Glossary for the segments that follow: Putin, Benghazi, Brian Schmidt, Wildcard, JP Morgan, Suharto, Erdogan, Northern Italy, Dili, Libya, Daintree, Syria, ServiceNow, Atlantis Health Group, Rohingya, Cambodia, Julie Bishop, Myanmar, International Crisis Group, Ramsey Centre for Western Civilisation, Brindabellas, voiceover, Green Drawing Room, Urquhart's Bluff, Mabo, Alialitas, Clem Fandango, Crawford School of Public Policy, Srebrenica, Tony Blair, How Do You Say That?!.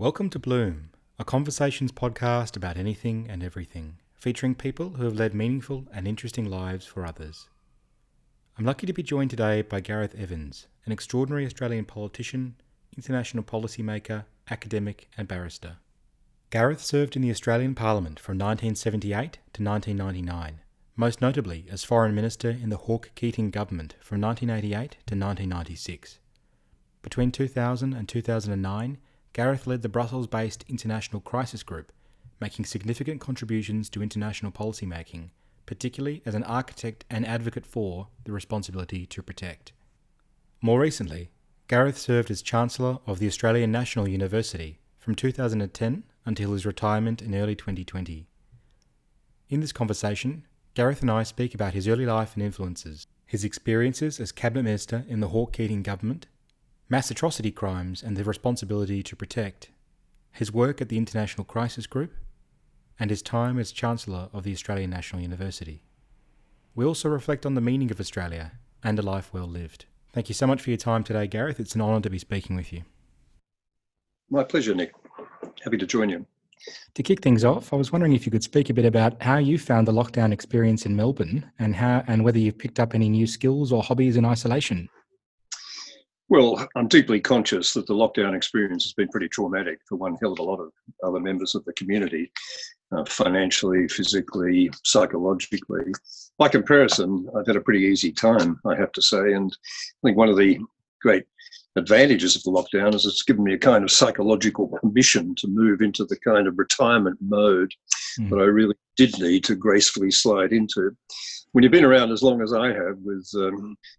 Welcome to Bloom, a conversations podcast about anything and everything, featuring people who have led meaningful and interesting lives for others. I'm lucky to be joined today by Gareth Evans, an extraordinary Australian politician, international policymaker, academic and barrister. Gareth served in the Australian Parliament from 1978 to 1999, most notably as Foreign Minister in the Hawke-Keating Government from 1988 to 1996. Between 2000 and 2009, Gareth led the Brussels-based International Crisis Group, making significant contributions to international policymaking, particularly as an architect and advocate for the responsibility to protect. More recently, Gareth served as Chancellor of the Australian National University from 2010 until his retirement in early 2020. In this conversation, Gareth and I speak about his early life and influences, his experiences as Cabinet Minister in the Hawke-Keating Government, mass atrocity crimes and the responsibility to protect, his work at the International Crisis Group, and his time as Chancellor of the Australian National University. We also reflect on the meaning of Australia and a life well lived. Thank you so much for your time today, Gareth. It's an honour to be speaking with you. My pleasure, Nick. Happy to join you. To kick things off, I was wondering if you could speak a bit about how you found the lockdown experience in Melbourne and whether you've picked up any new skills or hobbies in isolation. Well, I'm deeply conscious that the lockdown experience has been pretty traumatic for one hell of a lot of other members of the community, financially, physically, psychologically. By comparison, I've had a pretty easy time, I have to say, and I think one of the great advantages of the lockdown is it's given me a kind of psychological permission to move into the kind of retirement mode that I really did need to gracefully slide into. When you've been around as long as I have, with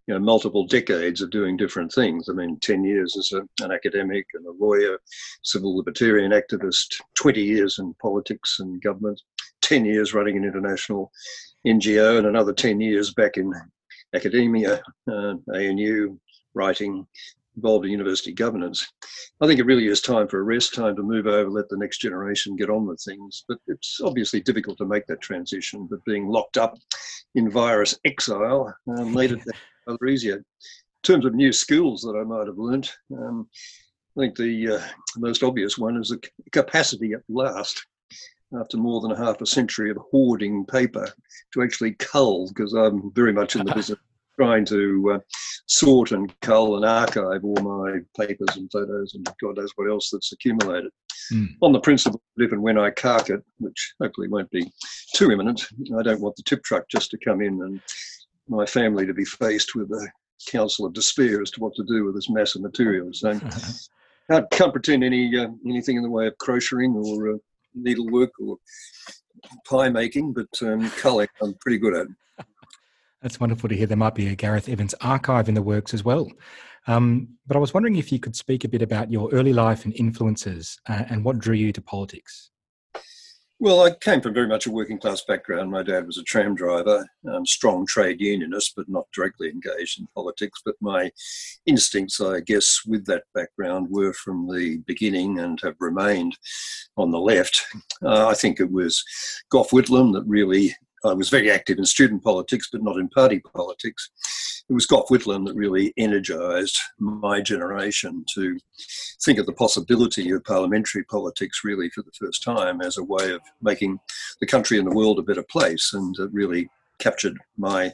multiple decades of doing different things, I mean, 10 years as an academic and a lawyer, civil libertarian activist, 20 years in politics and government, 10 years running an international NGO, and another 10 years back in academia, ANU, writing, involved in university governance. I think it really is time for a rest, time to move over, let the next generation get on with things. But it's obviously difficult to make that transition, but being locked up in virus exile made it rather easier. In terms of new skills that I might have learnt, I think the most obvious one is the capacity at last, after more than half a century of hoarding paper, to actually cull, because I'm very much in the business trying to sort and cull and archive all my papers and photos and God knows what else that's accumulated. On the principle that if and when I cark it, which hopefully won't be too imminent, I don't want the tip truck just to come in and my family to be faced with a council of despair as to what to do with this mass of material. So I can't pretend anything in the way of crocheting or needlework or pie making, but culling I'm pretty good at. That's wonderful to hear. There might be a Gareth Evans archive in the works as well. But I was wondering if you could speak a bit about your early life and influences and what drew you to politics. Well, I came from very much a working class background. My dad was a tram driver, strong trade unionist, but not directly engaged in politics. But my instincts, I guess, with that background were from the beginning and have remained on the left. I think it was Gough Whitlam that really... I was very active in student politics, but not in party politics. It was Gough Whitlam that really energised my generation to think of the possibility of parliamentary politics really for the first time as a way of making the country and the world a better place, and it really captured my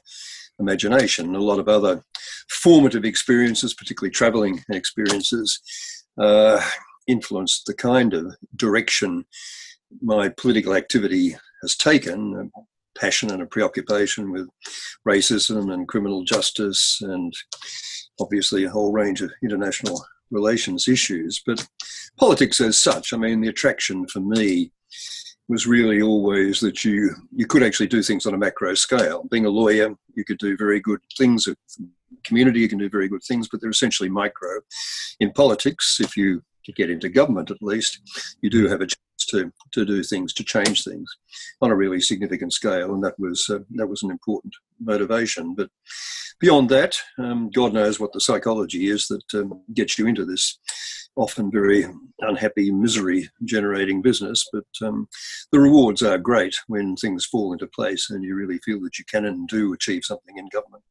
imagination. A lot of other formative experiences, particularly travelling experiences, influenced the kind of direction my political activity has taken. Passion and a preoccupation with racism and criminal justice and obviously a whole range of international relations issues. But politics as such, I mean, the attraction for me was really always that you could actually do things on a macro scale. Being a lawyer, you could do very good things. Community, you can do very good things, but they're essentially micro. In politics, if you could get into government at least, you do have a chance to do things, to change things on a really significant scale, and that was an important motivation. But beyond that, God knows what the psychology is that gets you into this often very unhappy, misery-generating business, but the rewards are great when things fall into place and you really feel that you can and do achieve something in government.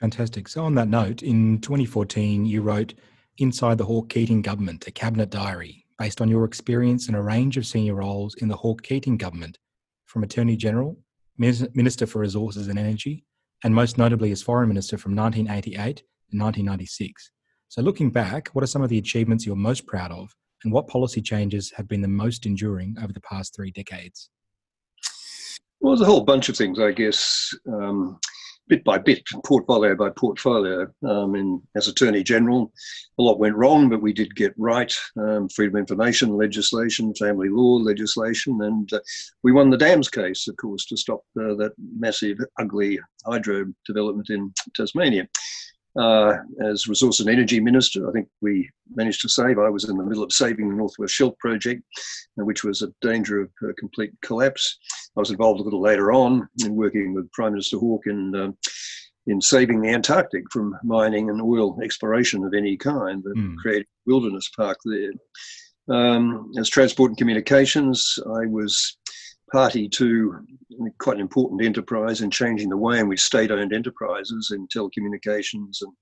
Fantastic. So on that note, in 2014, you wrote Inside the Hawke-Keating Government, a Cabinet Diary, based on your experience in a range of senior roles in the Hawke-Keating Government, from Attorney General, Minister for Resources and Energy, and most notably as Foreign Minister from 1988 to 1996. So looking back, what are some of the achievements you're most proud of, and what policy changes have been the most enduring over the past 3 decades? Well, there's a whole bunch of things, I guess, bit by bit, portfolio by portfolio. And as Attorney General, a lot went wrong, but we did get right. Freedom of information legislation, family law legislation, and we won the dams case, of course, to stop that massive, ugly hydro development in Tasmania. As Resource and Energy Minister, I think we managed to save. I was in the middle of saving the Northwest Shelf project, which was a danger of complete collapse. I was involved a little later on in working with Prime Minister Hawke in saving the Antarctic from mining and oil exploration of any kind, that created a wilderness park there. As Transport and Communications, I was party to quite an important enterprise in changing the way in which state-owned enterprises in telecommunications and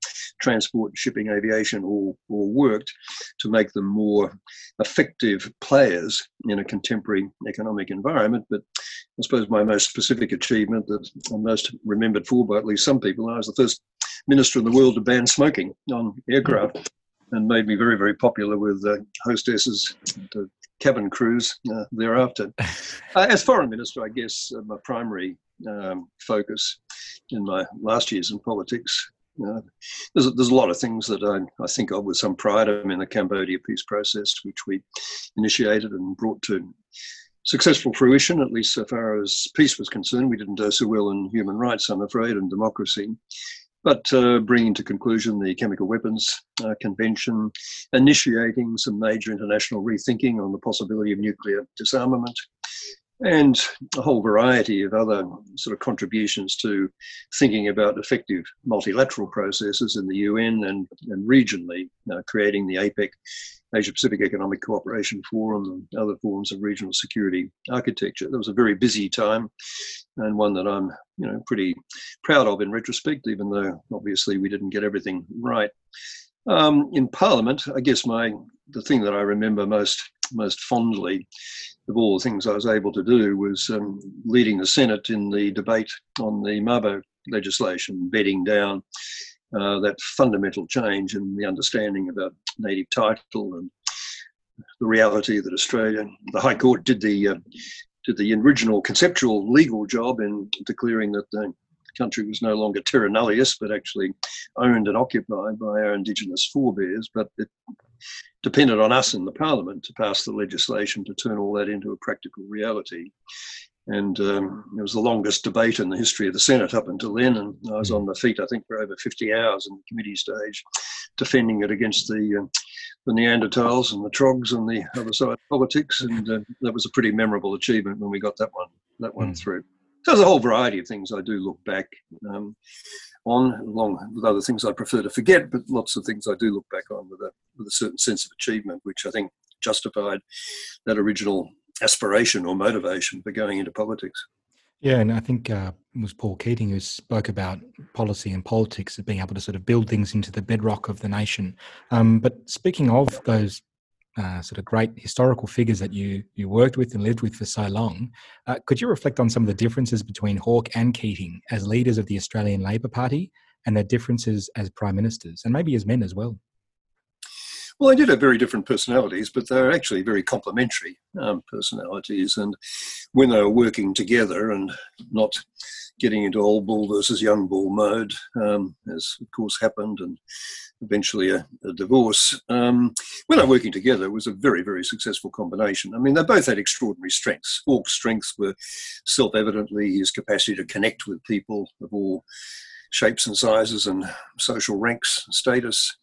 transport, shipping, aviation all worked, to make them more effective players in a contemporary economic environment. But I suppose my most specific achievement that I'm most remembered for by at least some people, I was the first minister in the world to ban smoking on aircraft, and made me very, very popular with hostesses and cabin crews thereafter. As Foreign Minister, I guess my primary focus in my last years in politics, there's a lot of things that I think of with some pride. I mean, the Cambodia peace process, which we initiated and brought to successful fruition, at least so far as peace was concerned. We didn't do so well in human rights, I'm afraid, and democracy. But bringing to conclusion the Chemical Weapons Convention, initiating some major international rethinking on the possibility of nuclear disarmament, and a whole variety of other sort of contributions to thinking about effective multilateral processes in the UN and regionally, creating the APEC, Asia-Pacific Economic Cooperation Forum, and other forms of regional security architecture. That was a very busy time, and one that I'm pretty proud of in retrospect, even though obviously we didn't get everything right. In Parliament, I guess the thing that I remember most fondly of all the things I was able to do was leading the Senate in the debate on the Mabo legislation, bedding down that fundamental change in the understanding about native title and the reality that Australia, the High Court did the original conceptual legal job in declaring that the country was no longer terra nullius, but actually owned and occupied by our indigenous forebears. But it depended on us in the Parliament to pass the legislation to turn all that into a practical reality. And it was the longest debate in the history of the Senate up until then, and I was on my feet, I think, for over 50 hours in the committee stage, defending it against the Neanderthals and the Trogs and the other side of politics, and that was a pretty memorable achievement when we got that one through. So there's a whole variety of things I do look back on, along with other things I prefer to forget, but lots of things I do look back on with a certain sense of achievement, which I think justified that original aspiration or motivation for going into politics. Yeah, and I think it was Paul Keating who spoke about policy and politics as being able to sort of build things into the bedrock of the nation. But speaking of those sort of great historical figures that you worked with and lived with for so long, could you reflect on some of the differences between Hawke and Keating as leaders of the Australian Labor Party, and their differences as Prime Ministers, and maybe as men as well? Well, they did have very different personalities, but they're actually very complementary personalities. And when they were working together and not getting into old bull versus young bull mode, as of course happened, and eventually a divorce, when they were working together, it was a very, very successful combination. I mean, they both had extraordinary strengths. Hawke's strengths were self-evidently his capacity to connect with people of all shapes and sizes and social ranks, status,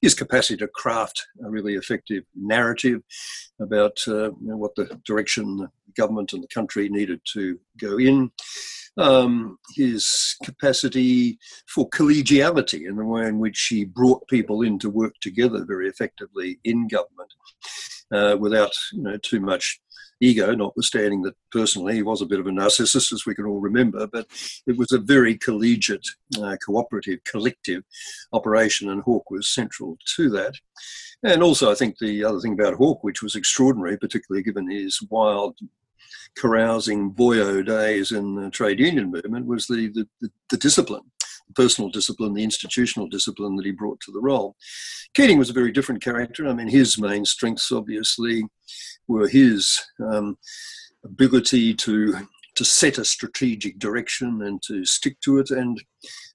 his capacity to craft a really effective narrative about what the direction the government and the country needed to go in, his capacity for collegiality in the way in which he brought people in to work together very effectively in government without too much ego, notwithstanding that personally he was a bit of a narcissist, as we can all remember, but it was a very collegiate, cooperative, collective operation, and Hawke was central to that. And also I think the other thing about Hawke, which was extraordinary, particularly given his wild carousing voyeur days in the trade union movement, was the discipline, the personal discipline, the institutional discipline that he brought to the role. Keating was a very different character. I mean, his main strengths obviously were his ability to set a strategic direction and to stick to it, and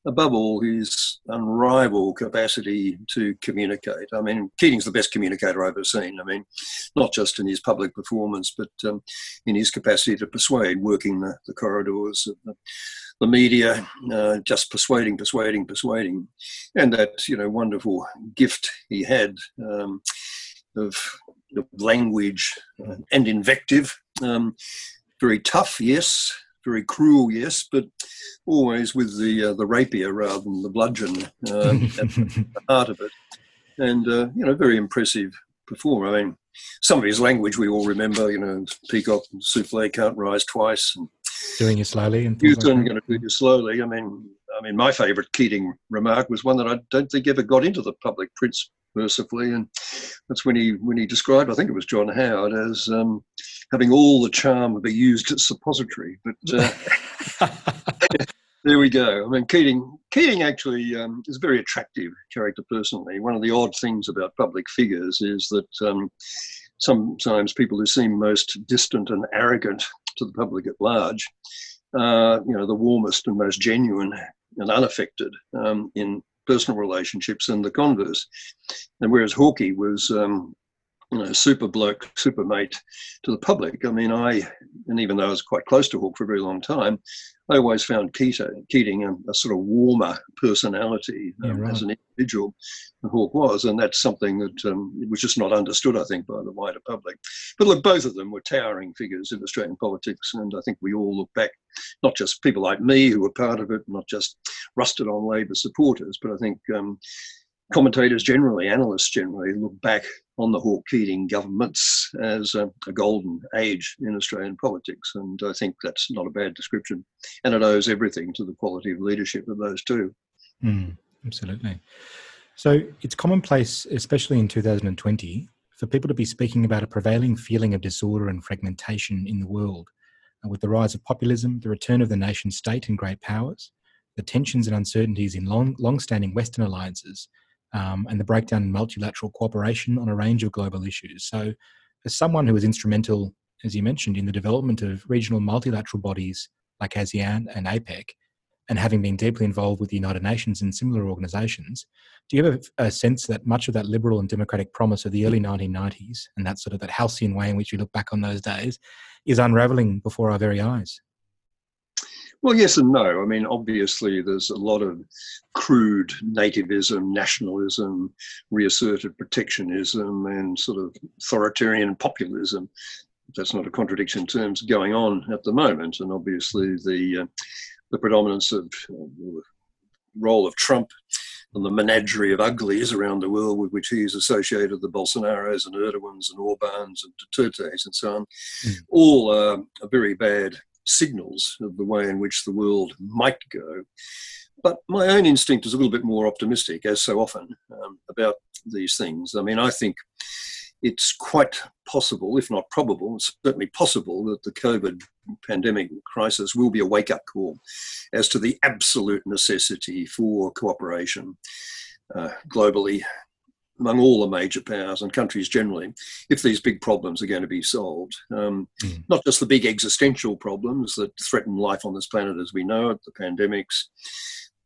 above all, his unrivaled capacity to communicate. I mean, Keating's the best communicator I've ever seen. I mean, not just in his public performance, but in his capacity to persuade, working the corridors of the media, just persuading. And that, you know, wonderful gift he had of language and invective, very tough, yes, very cruel, yes, but always with the rapier rather than the bludgeon at the heart of it. And, you know, very impressive performer. I mean, some of his language we all remember, you know, peacock and souffle can't rise twice. And doing it slowly. And things like that. Do you slowly. I mean, my favourite Keating remark was one that I don't think ever got into the public prints, mercifully, and that's when he described, I think it was John Howard, as having all the charm of a used suppository. But there we go. I mean, Keating actually is a very attractive character personally. One of the odd things about public figures is that sometimes people who seem most distant and arrogant to the public at large are, you know, the warmest and most genuine and unaffected in personal relationships, and the converse. And whereas Hawke was, you know, super bloke, super mate to the public. I mean, and even though I was quite close to Hawke for a very long time, I always found Keating a sort of warmer personality as an individual than Hawke was. And that's something that was just not understood, I think, by the wider public. But look, both of them were towering figures in Australian politics. And I think we all look back, not just people like me who were part of it, not just rusted on Labor supporters, but I think commentators generally, analysts generally, look back on the Hawke-Keating governments as a golden age in Australian politics. And I think that's not a bad description. And it owes everything to the quality of leadership of those two. Mm, absolutely. So it's commonplace, especially in 2020, for people to be speaking about a prevailing feeling of disorder and fragmentation in the world, and with the rise of populism, the return of the nation state and great powers, the tensions and uncertainties in long-standing Western alliances, and the breakdown in multilateral cooperation on a range of global issues. So as someone who was instrumental, as you mentioned, in the development of regional multilateral bodies like ASEAN and APEC, and having been deeply involved with the United Nations and similar organisations, do you have a sense that much of that liberal and democratic promise of the early 1990s and that sort of that halcyon way in which you look back on those days is unravelling before our very eyes? Well, yes and no. I mean, obviously, there's a lot of crude nativism, nationalism, reasserted protectionism, and sort of authoritarian populism. That's not a contradiction in terms going on at the moment. And obviously, the predominance of the role of Trump and the menagerie of uglies around the world with which he's associated, the Bolsonaros and Erdogans and Orbáns and Dutertes and so on, all are a very bad signals of the way in which the world might go. But my own instinct is a little bit more optimistic, as so often, about these things. I mean, I think it's quite possible, if not probable, it's certainly possible that the COVID pandemic crisis will be a wake-up call as to the absolute necessity for cooperation globally, among all the major powers and countries generally, if these big problems are going to be solved. Not just the big existential problems that threaten life on this planet as we know it, the pandemics,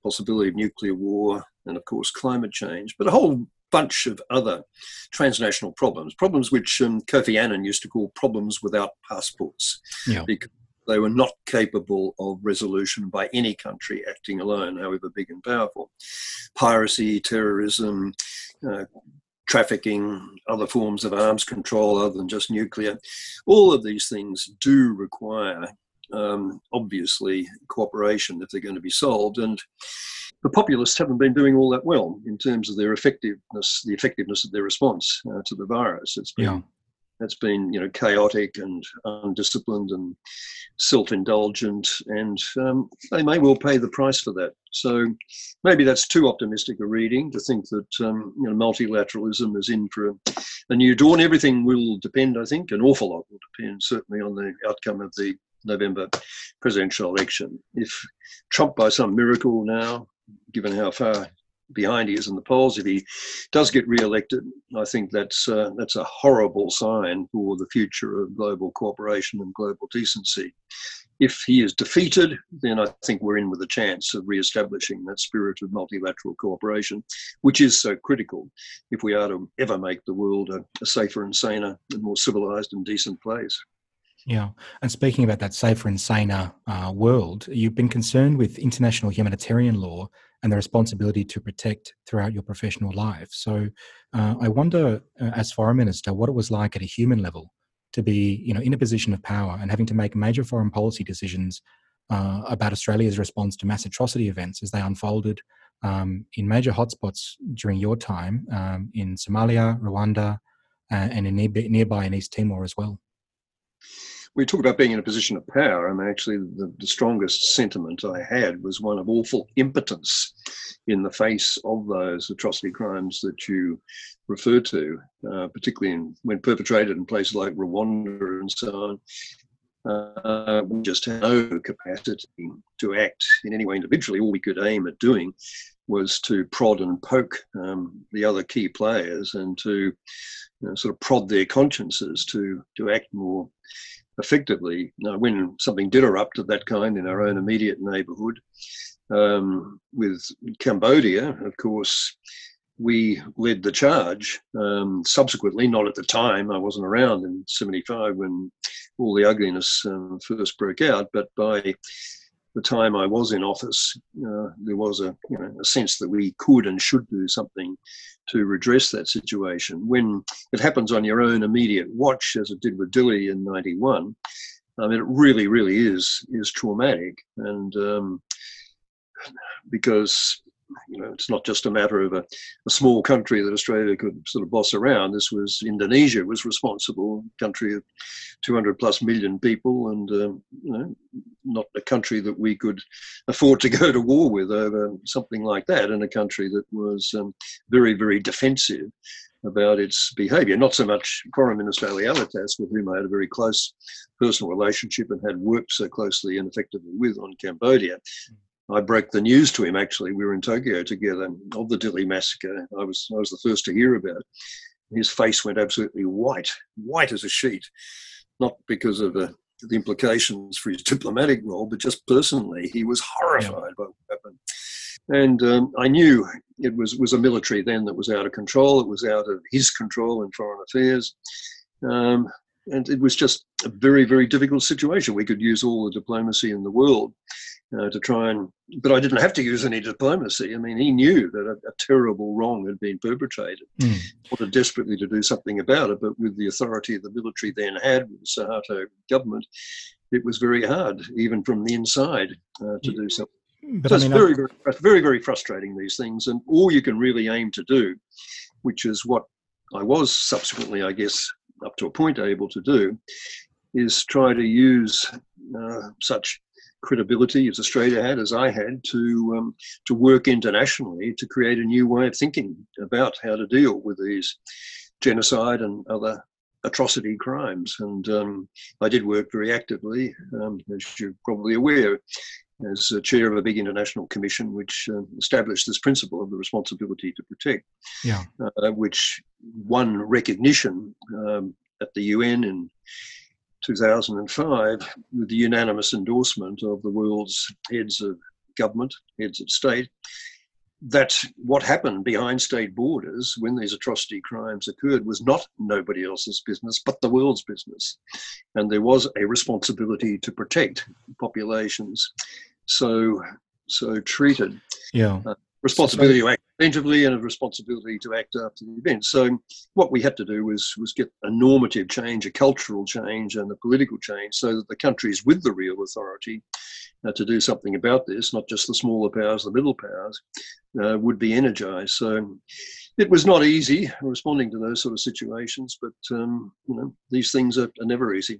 possibility of nuclear war, and of course climate change, but a whole bunch of other transnational problems which Kofi Annan used to call problems without passports. Yeah. Because they were not capable of resolution by any country acting alone, however big and powerful. Piracy, terrorism, trafficking, other forms of arms control other than just nuclear. All of these things do require, obviously, cooperation if they're going to be solved. And the populists haven't been doing all that well in terms of their effectiveness, the effectiveness of their response to the virus. It's been It's been, you know, chaotic and undisciplined and self-indulgent, and they may well pay the price for that. So maybe that's too optimistic a reading to think that you know, multilateralism is in for a new dawn. Everything will depend, I think, an awful lot will depend certainly on the outcome of the November presidential election. If Trump, by some miracle now, given how far behind he is in the polls, if he does get re-elected, I think that's a horrible sign for the future of global cooperation and global decency. If he is defeated, then I think we're in with a chance of re-establishing that spirit of multilateral cooperation, which is so critical if we are to ever make the world a safer and saner and more civilized and decent place. Yeah. And speaking about that safer and saner world, you've been concerned with international humanitarian law and the responsibility to protect throughout your professional life. So I wonder, as foreign minister, what it was like at a human level to be, you know, in a position of power and having to make major foreign policy decisions about Australia's response to mass atrocity events as they unfolded in major hotspots during your time in Somalia, Rwanda, and in nearby in East Timor as well. We talk about being in a position of power, and actually the strongest sentiment I had was one of awful impotence in the face of those atrocity crimes that you refer to, particularly when perpetrated in places like Rwanda and so on. We just had no capacity to act in any way individually. All we could aim at doing was to prod and poke the other key players and to, you know, sort of prod their consciences to act more effectively. Now, when something did erupt of that kind in our own immediate neighbourhood, with Cambodia, of course, we led the charge. Subsequently, not at the time, I wasn't around in '75 when all the ugliness first broke out, but by the time I was in office, there was a sense that we could and should do something to redress that situation. When it happens on your own immediate watch, as it did with Dili in '91, I mean, it really, really is traumatic. And because, you know, it's not just a matter of a small country that Australia could sort of boss around. This was Indonesia was responsible, country of 200 plus million people, and you know, not a country that we could afford to go to war with over something like that, and a country that was very, very defensive about its behaviour. Not so much Foreign Minister Alialitas, with whom I had a very close personal relationship and had worked so closely and effectively with on Cambodia. I broke the news to him, actually. We were in Tokyo together, of the Dili massacre. I was the first to hear about it. His face went absolutely white as a sheet, not because of the implications for his diplomatic role, but just personally, he was horrified by what happened. And I knew it was a military then that was out of control. It was out of his control in foreign affairs. And it was just a very, very difficult situation. We could use all the diplomacy in the world to try and... But I didn't have to use any diplomacy. I mean, he knew that a terrible wrong had been perpetrated. Wanted desperately to do something about it, but with the authority the military then had, with the Suharto government, it was very hard, even from the inside, to do something. But so I mean, it's very, very frustrating, these things. And all you can really aim to do, which is what I was subsequently, I guess, up to a point able to do, is try to use such credibility as Australia had, as I had, to work internationally to create a new way of thinking about how to deal with these genocide and other atrocity crimes. And I did work very actively, as you're probably aware, as a chair of a big international commission which established this principle of the responsibility to protect, which won recognition at the UN in 2005 with the unanimous endorsement of the world's heads of government, heads of state, that what happened behind state borders when these atrocity crimes occurred was not nobody else's business, but the world's business. And there was a responsibility to protect populations so treated. Responsibility to act preventively and a responsibility to act after the event. So what we had to do was get a normative change, a cultural change and a political change so that the countries with the real authority to do something about this, not just the smaller powers, the middle powers, would be energised. So It was not easy responding to those sort of situations, but you know, these things are never easy.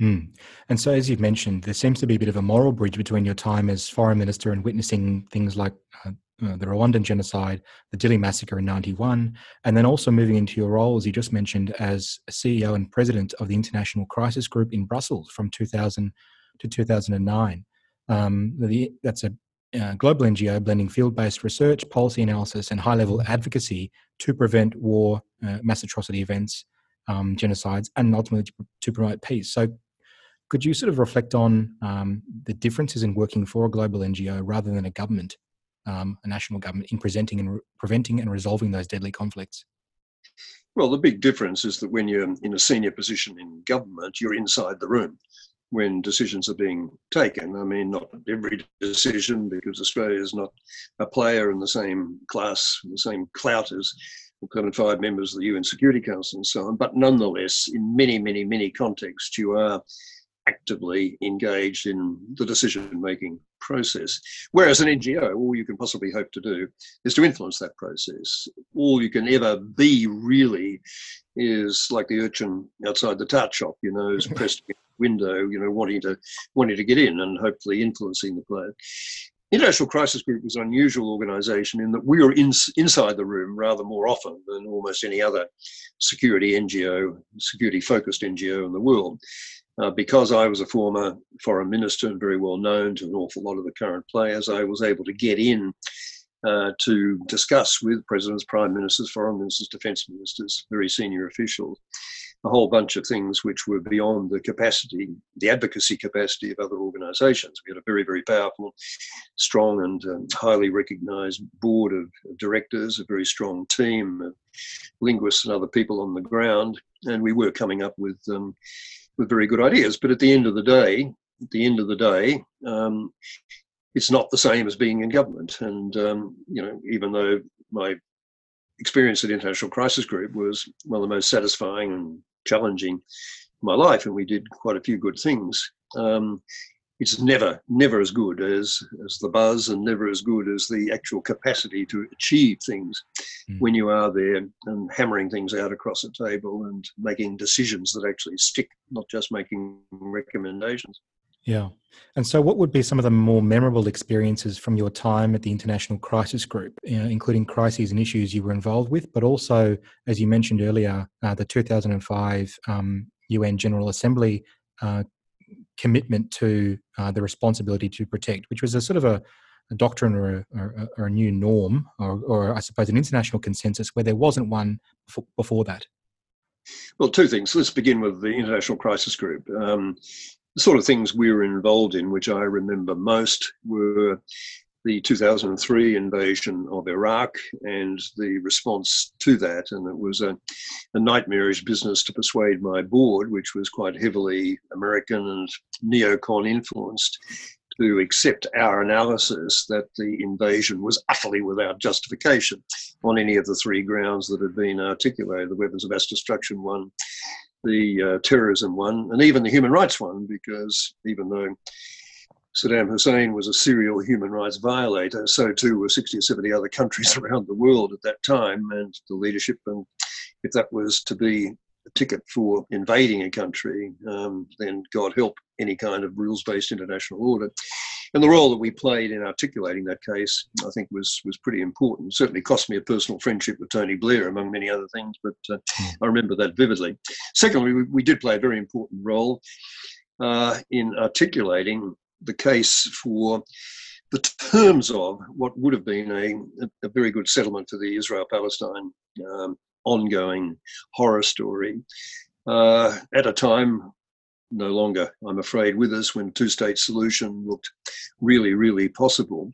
Mm. And so, as you've mentioned, there seems to be a bit of a moral bridge between your time as foreign minister and witnessing things like the Rwandan genocide, the Dili massacre in 91, and then also moving into your role, as you just mentioned, as CEO and president of the International Crisis Group in Brussels from 2000 to 2009. That's a global NGO blending field-based research, policy analysis and high-level advocacy to prevent war, mass atrocity events, genocides, and ultimately to promote peace. So could you sort of reflect on the differences in working for a global NGO rather than a government, a national government, in preventing and resolving those deadly conflicts? Well, the big difference is that when you're in a senior position in government, you're inside the room when decisions are being taken. I mean, not every decision, because Australia is not a player in the same class, the same clout as the current 5 members of the UN Security Council and so on. But nonetheless, in many, many, many contexts, you are actively engaged in the decision-making process. Whereas an NGO, all you can possibly hope to do is to influence that process. All you can ever be really is like the urchin outside the tart shop, you know, is pressed against the window, you know, wanting to get in and hopefully influencing the player. International Crisis Group was an unusual organisation in that we were inside the room rather more often than almost any other security-focused NGO in the world. Because I was a former foreign minister and very well known to an awful lot of the current players, I was able to get in to discuss with presidents, prime ministers, foreign ministers, defence ministers, very senior officials, a whole bunch of things which were beyond the capacity, the advocacy capacity of other organisations. We had a very, very powerful, strong and highly recognised board of directors, a very strong team of linguists and other people on the ground, and we were coming up with very good ideas. But at the end of the day, it's not the same as being in government. And, you know, even though my experience at International Crisis Group was one of the most satisfying and challenging in my life, and we did quite a few good things, it's never as good as the buzz, and never as good as the actual capacity to achieve things when you are there and hammering things out across a table and making decisions that actually stick, not just making recommendations. Yeah. And so what would be some of the more memorable experiences from your time at the International Crisis Group, you know, including crises and issues you were involved with, but also, as you mentioned earlier, the 2005 UN General Assembly commitment to the responsibility to protect, which was a sort of a doctrine or a new norm, or I suppose an international consensus where there wasn't one before that? Well, two things. Let's begin with the International Crisis Group. The sort of things we were involved in, which I remember most, were the 2003 invasion of Iraq and the response to that. And it was a nightmarish business to persuade my board, which was quite heavily American and neocon influenced, to accept our analysis that the invasion was utterly without justification on any of the 3 grounds that had been articulated: the weapons of mass destruction one, the terrorism one, and even the human rights one, because even though Saddam Hussein was a serial human rights violator, so too were 60 or 70 other countries around the world at that time, and the leadership. And if that was to be a ticket for invading a country, then God help any kind of rules-based international order. And the role that we played in articulating that case, I think, was pretty important. It certainly cost me a personal friendship with Tony Blair, among many other things, but I remember that vividly. Secondly, we did play a very important role in articulating the case for the terms of what would have been a very good settlement to the Israel-Palestine ongoing horror story at a time no longer, I'm afraid, with us, when two-state solution looked really, really possible.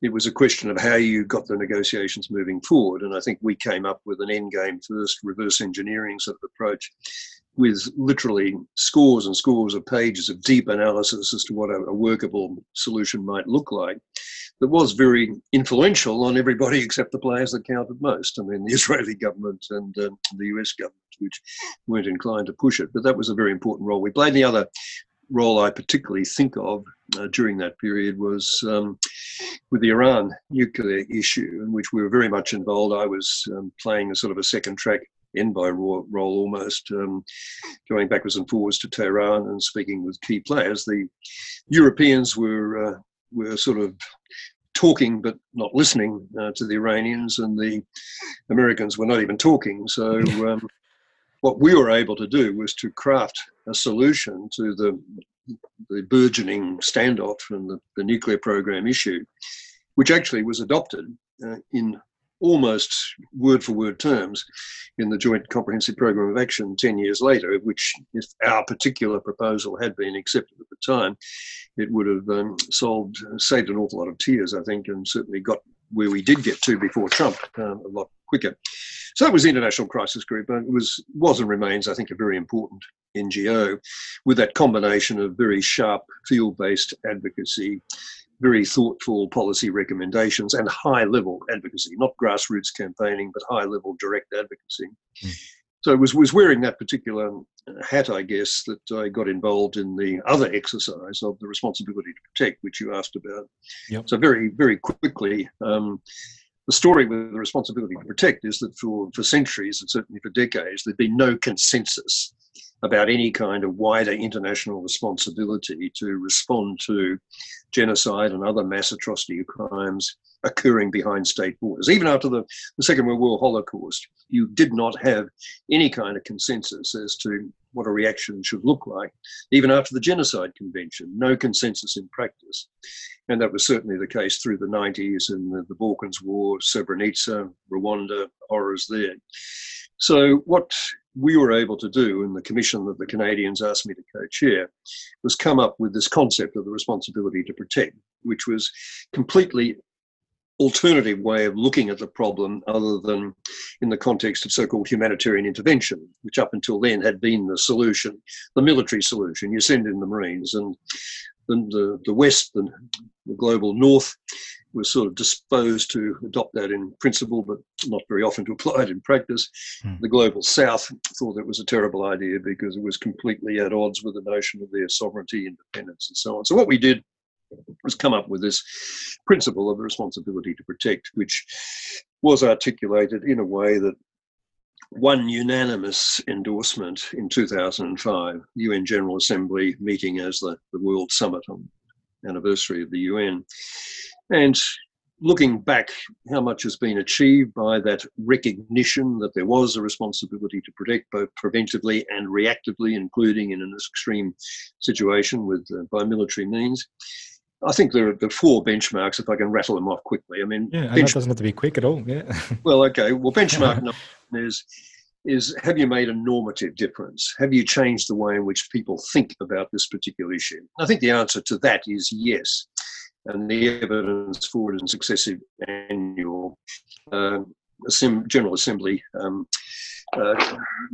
It was a question of how you got the negotiations moving forward, and I think we came up with an end game first, reverse engineering sort of approach, with literally scores and scores of pages of deep analysis as to what a workable solution might look like, that was very influential on everybody except the players that counted most. I mean, the Israeli government and the US government, which weren't inclined to push it, but that was a very important role we played. The other role I particularly think of during that period was with the Iran nuclear issue, in which we were very much involved. I was playing a sort of a second track envoy role almost, going backwards and forwards to Tehran and speaking with key players. The Europeans were sort of talking but not listening to the Iranians, and the Americans were not even talking. So what we were able to do was to craft a solution to the burgeoning standoff and the nuclear program issue, which actually was adopted in almost word-for-word terms in the Joint Comprehensive Program of Action 10 years later, which, if our particular proposal had been accepted at the time, it would have saved an awful lot of tears, I think, and certainly got where we did get to before Trump a lot quicker. So that was the International Crisis Group, and it was and remains, I think, a very important NGO, with that combination of very sharp field-based advocacy, very thoughtful policy recommendations, and high-level advocacy, not grassroots campaigning, but high-level direct advocacy. So it was wearing that particular hat, I guess, that I got involved in the other exercise of the Responsibility to Protect, which you asked about. Yep. So very, very quickly, the story with the Responsibility to Protect is that for centuries, and certainly for decades, there'd been no consensus about any kind of wider international responsibility to respond to genocide and other mass atrocity crimes occurring behind state borders. Even after the Second World War Holocaust, you did not have any kind of consensus as to what a reaction should look like. Even after the Genocide Convention, no consensus in practice. And that was certainly the case through the 90s and the Balkans War, Srebrenica, Rwanda, horrors there. So what we were able to do, and the commission that the Canadians asked me to co-chair, was come up with this concept of the Responsibility to Protect, which was completely alternative way of looking at the problem other than in the context of so-called humanitarian intervention, which up until then had been the solution, the military solution. You send in the Marines, and then the West, the global North, was sort of disposed to adopt that in principle, but not very often to apply it in practice. The global South thought it was a terrible idea because it was completely at odds with the notion of their sovereignty, independence, and so on. So what we did was come up with this principle of the Responsibility to Protect, which was articulated in a way that won unanimous endorsement in 2005, UN General Assembly meeting as the World Summit on the anniversary of the UN. And looking back, how much has been achieved by that recognition that there was a responsibility to protect, both preventively and reactively, including in an extreme situation with by military means. I think there are four benchmarks, if I can rattle them off quickly. I mean, yeah, that doesn't have to be quick at all. Yeah. Well, okay. Well, benchmark number one is have you made a normative difference? Have you changed the way in which people think about this particular issue? I think the answer to that is yes. And the evidence for it in successive annual General Assembly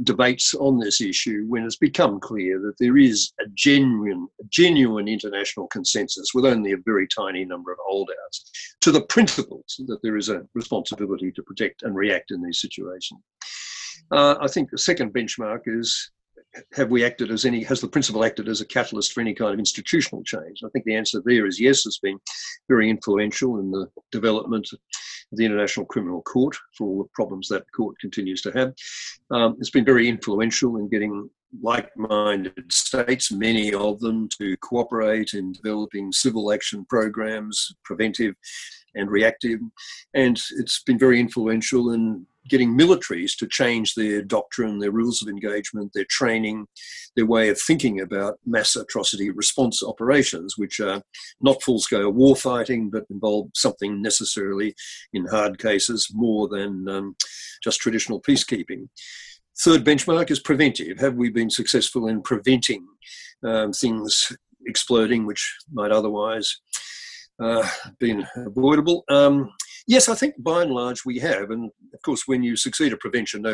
debates on this issue, when it's become clear that there is a genuine international consensus with only a very tiny number of holdouts to the principles that there is a responsibility to protect and react in these situations. I think the second benchmark is, has the principle acted as a catalyst for any kind of institutional change? I think the answer there is yes. It's been very influential in the development of the International Criminal Court, for all the problems that court continues to have. It's been very influential in getting like-minded states, many of them, to cooperate in developing civil action programs, preventive and reactive. And it's been very influential in getting militaries to change their doctrine, their rules of engagement, their training, their way of thinking about mass atrocity response operations, which are not full-scale war fighting, but involve something necessarily, in hard cases, more than just traditional peacekeeping. Third benchmark is preventive. Have we been successful in preventing things exploding which might otherwise been avoidable? Yes, I think by and large we have. And of course, when you succeed at prevention,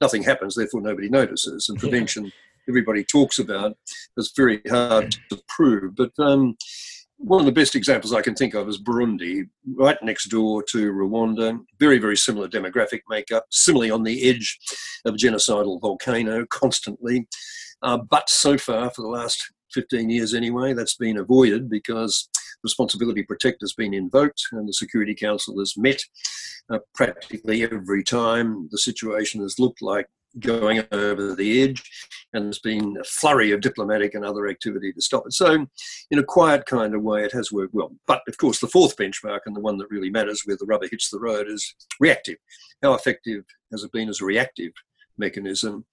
nothing happens, therefore nobody notices. And prevention, everybody talks about, is very hard to prove. But one of the best examples I can think of is Burundi, right next door to Rwanda, very, very similar demographic makeup, similarly on the edge of a genocidal volcano constantly. But so far, for the last 15 years anyway, that's been avoided because Responsibility to Protect has been invoked, and the Security Council has met practically every time the situation has looked like going over the edge, and there's been a flurry of diplomatic and other activity to stop it. So in a quiet kind of way, it has worked well. But of course, the fourth benchmark, and the one that really matters where the rubber hits the road, is reactive. How effective has it been as a reactive mechanism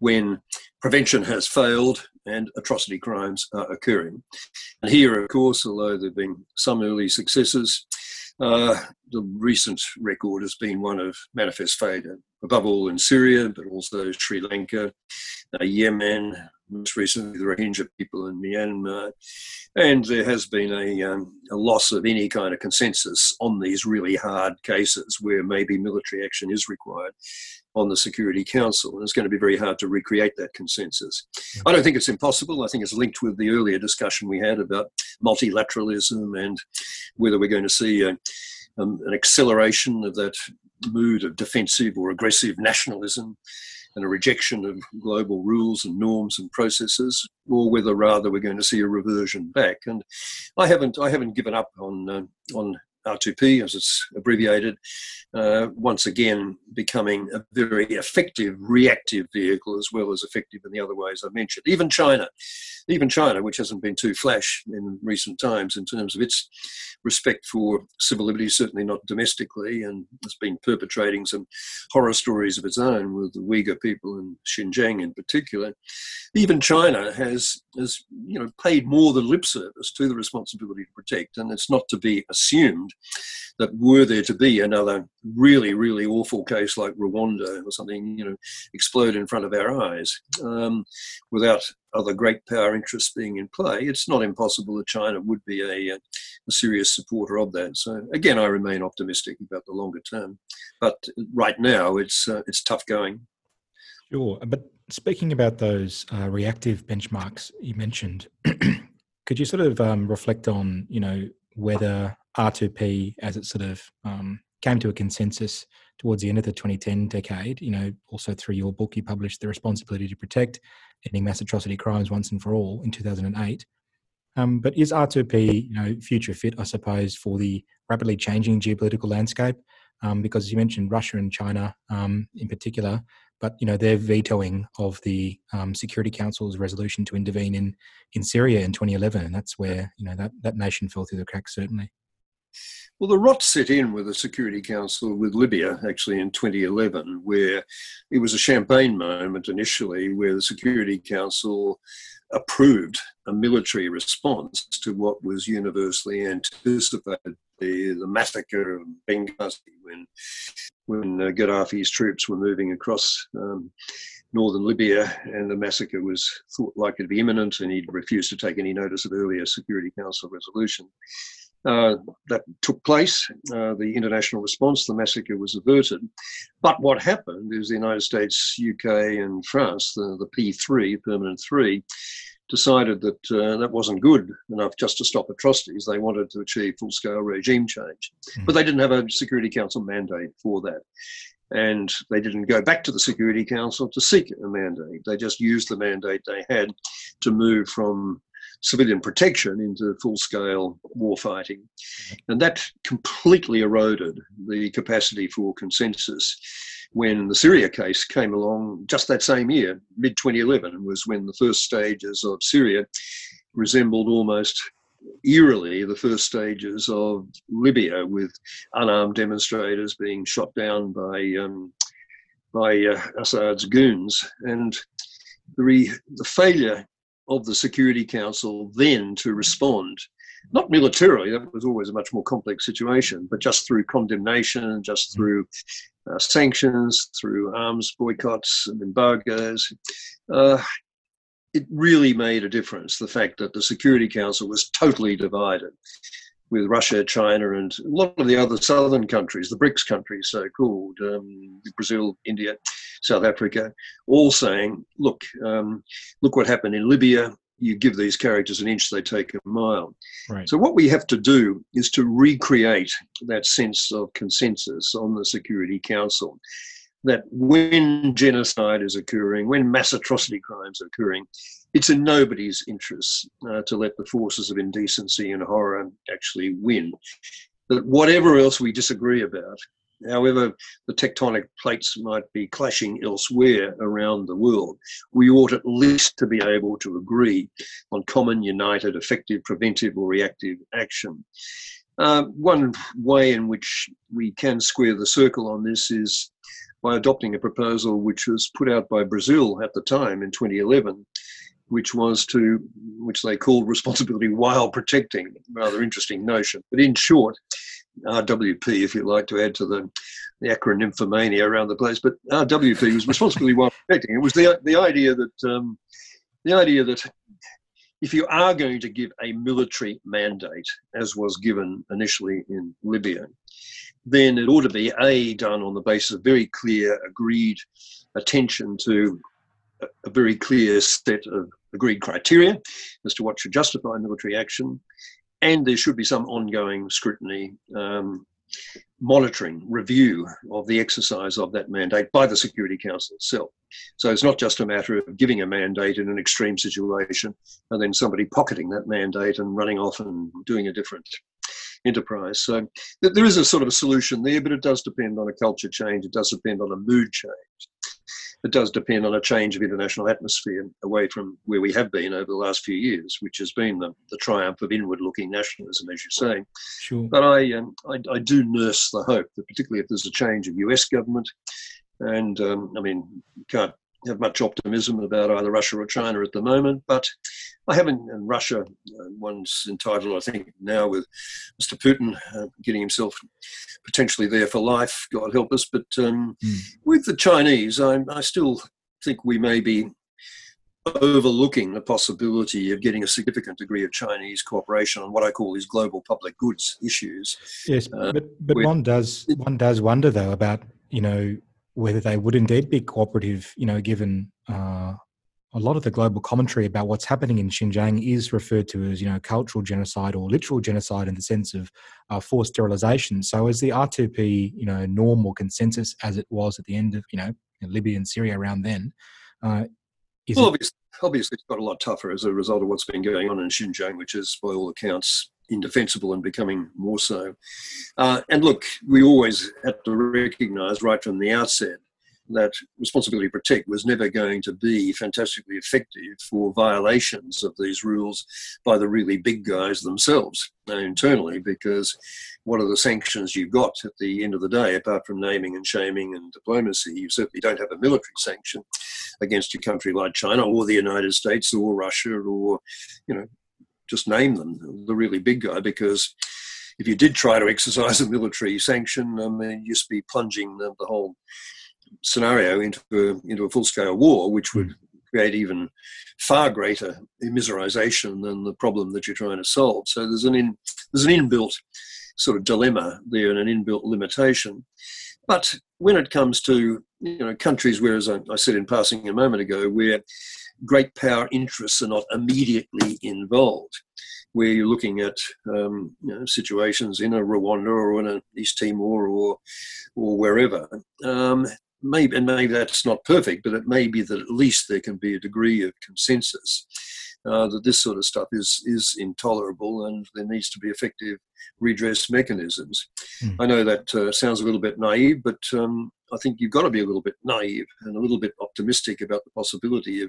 when prevention has failed and atrocity crimes are occurring? And here, of course, although there have been some early successes, the recent record has been one of manifest failure, above all in Syria, but also Sri Lanka, Yemen, most recently the Rohingya people in Myanmar. And there has been a loss of any kind of consensus on these really hard cases where maybe military action is required on the Security Council. And it's going to be very hard to recreate that consensus. I don't think it's impossible. I think it's linked with the earlier discussion we had about multilateralism and whether we're going to see an acceleration of that mood of defensive or aggressive nationalism and a rejection of global rules and norms and processes, or whether rather we're going to see a reversion back. And I haven't given up on R2P, as it's abbreviated, once again becoming a very effective reactive vehicle as well as effective in the other ways I mentioned. Even China, which hasn't been too flash in recent times in terms of its respect for civil liberties, certainly not domestically, and has been perpetrating some horror stories of its own with the Uyghur people in Xinjiang in particular. Even China has paid more than lip service to the Responsibility to Protect, and it's not to be assumed that were there to be another really, really awful case like Rwanda or something, explode in front of our eyes, without other great power interests being in play, it's not impossible that China would be a serious supporter of that. So again, I remain optimistic about the longer term, but right now it's tough going. Sure, but speaking about those reactive benchmarks you mentioned, could you sort of reflect on whether R2P, as it sort of came to a consensus towards the end of the 2010 decade, also through your book, you published The Responsibility to Protect, Ending Mass Atrocity Crimes Once and For All in 2008. But is R2P, future fit, I suppose, for the rapidly changing geopolitical landscape? Because you mentioned Russia and China in particular, but, their vetoing of the Security Council's resolution to intervene in Syria in 2011. And that's where, that nation fell through the cracks, certainly. Well, the rot set in with the Security Council with Libya, actually, in 2011, where it was a champagne moment initially, where the Security Council approved a military response to what was universally anticipated, the massacre of Benghazi, when Gaddafi's troops were moving across northern Libya, and the massacre was thought likely to be imminent, and he'd refused to take any notice of earlier Security Council resolution. That took place, the international response, the massacre was averted. But what happened is the United States, UK and France, the P3, Permanent 3, decided that that wasn't good enough just to stop atrocities. They wanted to achieve full-scale regime change. But they didn't have a Security Council mandate for that. And they didn't go back to the Security Council to seek a mandate. They just used the mandate they had to move from civilian protection into full-scale war fighting. And that completely eroded the capacity for consensus when the Syria case came along just that same year, mid-2011, was when the first stages of Syria resembled almost eerily the first stages of Libya, with unarmed demonstrators being shot down by Assad's goons. And the failure of the Security Council then to respond, not militarily, that was always a much more complex situation, but just through condemnation, just through sanctions, through arms boycotts and embargoes. It really made a difference, the fact that the Security Council was totally divided, with Russia, China, and a lot of the other southern countries, the BRICS countries, so-called, Brazil, India, South Africa, all saying, look what happened in Libya. You give these characters an inch, they take a mile. Right. So what we have to do is to recreate that sense of consensus on the Security Council, that when genocide is occurring, when mass atrocity crimes are occurring, it's in nobody's interest to let the forces of indecency and horror actually win. That whatever else we disagree about, however the tectonic plates might be clashing elsewhere around the world, we ought at least to be able to agree on common, united, effective, preventive or reactive action. One way in which we can square the circle on this is by adopting a proposal which was put out by Brazil at the time in 2011, which they called Responsibility While Protecting. Rather interesting notion. But in short, RWP, if you like to add to the acronymphomania around the place, but RWP was Responsibility While Protecting. It was the idea that if you are going to give a military mandate, as was given initially in Libya, then it ought to be done on the basis of very clear, agreed attention to a very clear set of agreed criteria as to what should justify military action, and there should be some ongoing scrutiny, monitoring, review of the exercise of that mandate by the Security Council itself. So it's not just a matter of giving a mandate in an extreme situation and then somebody pocketing that mandate and running off and doing a different enterprise. So there is a sort of a solution there, but it does depend on a culture change. It does depend on a mood change. It does depend on a change of international atmosphere away from where we have been over the last few years, which has been the triumph of inward-looking nationalism, as you're saying. Sure. But I do nurse the hope that, particularly if there's a change of US government, and I mean, can't have much optimism about either Russia or China at the moment, but I haven't, and Russia, one's entitled, I think, now with Mr. Putin getting himself potentially there for life, God help us, but with the Chinese, I still think we may be overlooking the possibility of getting a significant degree of Chinese cooperation on what I call these global public goods issues. Yes, but one does wonder, though, about, you know, whether they would indeed be cooperative, you know, given a lot of the global commentary about what's happening in Xinjiang is referred to as, you know, cultural genocide or literal genocide in the sense of forced sterilisation. So is the R2P, you know, norm or consensus as it was at the end of, you know, Libya and Syria around then? Obviously it's got a lot tougher as a result of what's been going on in Xinjiang, which is, by all accounts, indefensible and becoming more so. And look, we always had to recognise right from the outset that Responsibility to Protect was never going to be fantastically effective for violations of these rules by the really big guys themselves internally, because what are the sanctions you've got at the end of the day, apart from naming and shaming and diplomacy? You certainly don't have a military sanction against a country like China or the United States or Russia or, you know, just name them, the really big guy, because if you did try to exercise a military sanction, I mean, you'd just be plunging the whole scenario into a full-scale war, which would create even far greater immiserization than the problem that you're trying to solve. So there's an inbuilt sort of dilemma there and an inbuilt limitation. But when it comes to, you know, countries where, as I said in passing a moment ago, where great power interests are not immediately involved, where you're looking at you know, situations in a Rwanda or in an East Timor or wherever, maybe that's not perfect, but it may be that at least there can be a degree of consensus that this sort of stuff is intolerable and there needs to be effective redress mechanisms. I know that sounds a little bit naive, but I think you've got to be a little bit naive and a little bit optimistic about the possibility